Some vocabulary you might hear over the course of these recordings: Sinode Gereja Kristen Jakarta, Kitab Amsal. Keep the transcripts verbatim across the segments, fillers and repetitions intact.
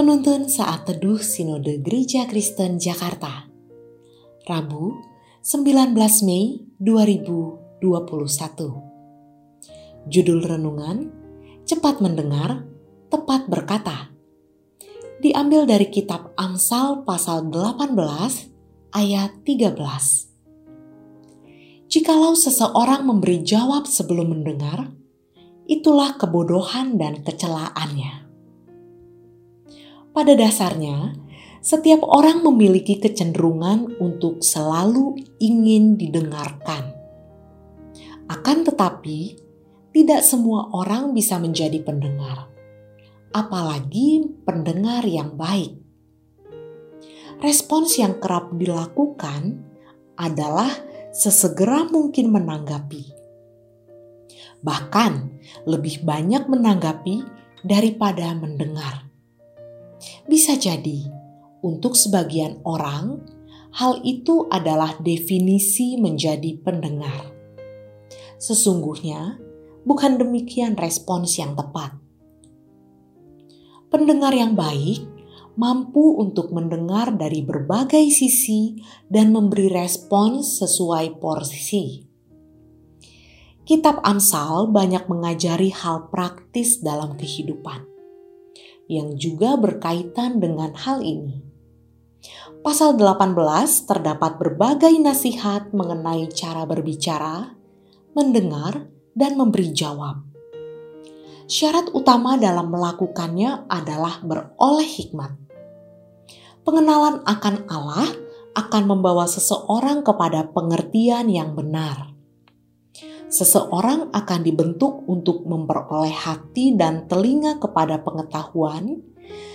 Penuntun Saat Teduh Sinode Gereja Kristen Jakarta, Rabu sembilan belas Mei dua ribu dua puluh satu. Judul Renungan, Cepat Mendengar, Tepat Berkata. Diambil dari Kitab Amsal pasal delapan belas ayat tiga belas. Jikalau seseorang memberi jawab sebelum mendengar, itulah kebodohan dan kecelaannya. Pada dasarnya, setiap orang memiliki kecenderungan untuk selalu ingin didengarkan. Akan tetapi, tidak semua orang bisa menjadi pendengar, apalagi pendengar yang baik. Respons yang kerap dilakukan adalah sesegera mungkin menanggapi. Bahkan, lebih banyak menanggapi daripada mendengar. Bisa jadi, untuk sebagian orang, hal itu adalah definisi menjadi pendengar. Sesungguhnya, bukan demikian respons yang tepat. Pendengar yang baik mampu untuk mendengar dari berbagai sisi dan memberi respons sesuai porsi. Kitab Amsal banyak mengajari hal praktis dalam kehidupan yang juga berkaitan dengan hal ini. Pasal delapan belas terdapat berbagai nasihat mengenai cara berbicara, mendengar, dan memberi jawab. Syarat utama dalam melakukannya adalah beroleh hikmat. Pengenalan akan Allah akan membawa seseorang kepada pengertian yang benar. Seseorang akan dibentuk untuk memperoleh hati dan telinga kepada pengetahuan,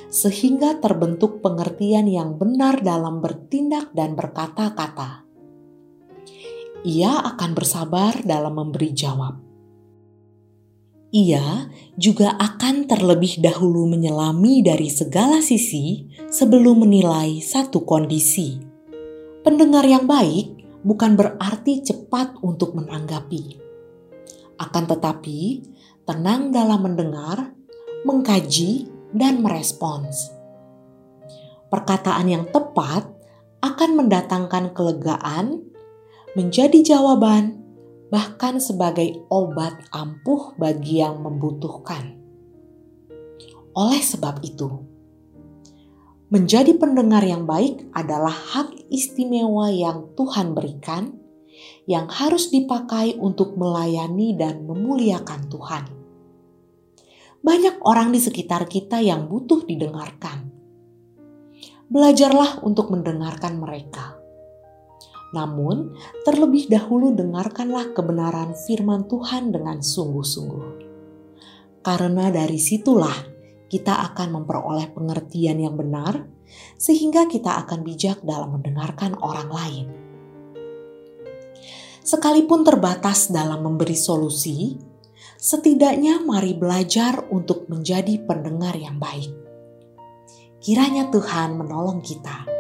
sehingga terbentuk pengertian yang benar dalam bertindak dan berkata-kata. Ia akan bersabar dalam memberi jawab. Ia juga akan terlebih dahulu menyelami dari segala sisi sebelum menilai satu kondisi. Pendengar yang baik bukan berarti cepat untuk menanggapi. Akan tetapi, tenang dalam mendengar, mengkaji, dan merespons. Perkataan yang tepat akan mendatangkan kelegaan, menjadi jawaban, bahkan sebagai obat ampuh bagi yang membutuhkan. Oleh sebab itu, menjadi pendengar yang baik adalah hak istimewa yang Tuhan berikan, yang harus dipakai untuk melayani dan memuliakan Tuhan. Banyak orang di sekitar kita yang butuh didengarkan. Belajarlah untuk mendengarkan mereka. Namun, terlebih dahulu dengarkanlah kebenaran firman Tuhan dengan sungguh-sungguh. Karena dari situlah kita akan memperoleh pengertian yang benar, sehingga kita akan bijak dalam mendengarkan orang lain. Sekalipun terbatas dalam memberi solusi, setidaknya mari belajar untuk menjadi pendengar yang baik. Kiranya Tuhan menolong kita.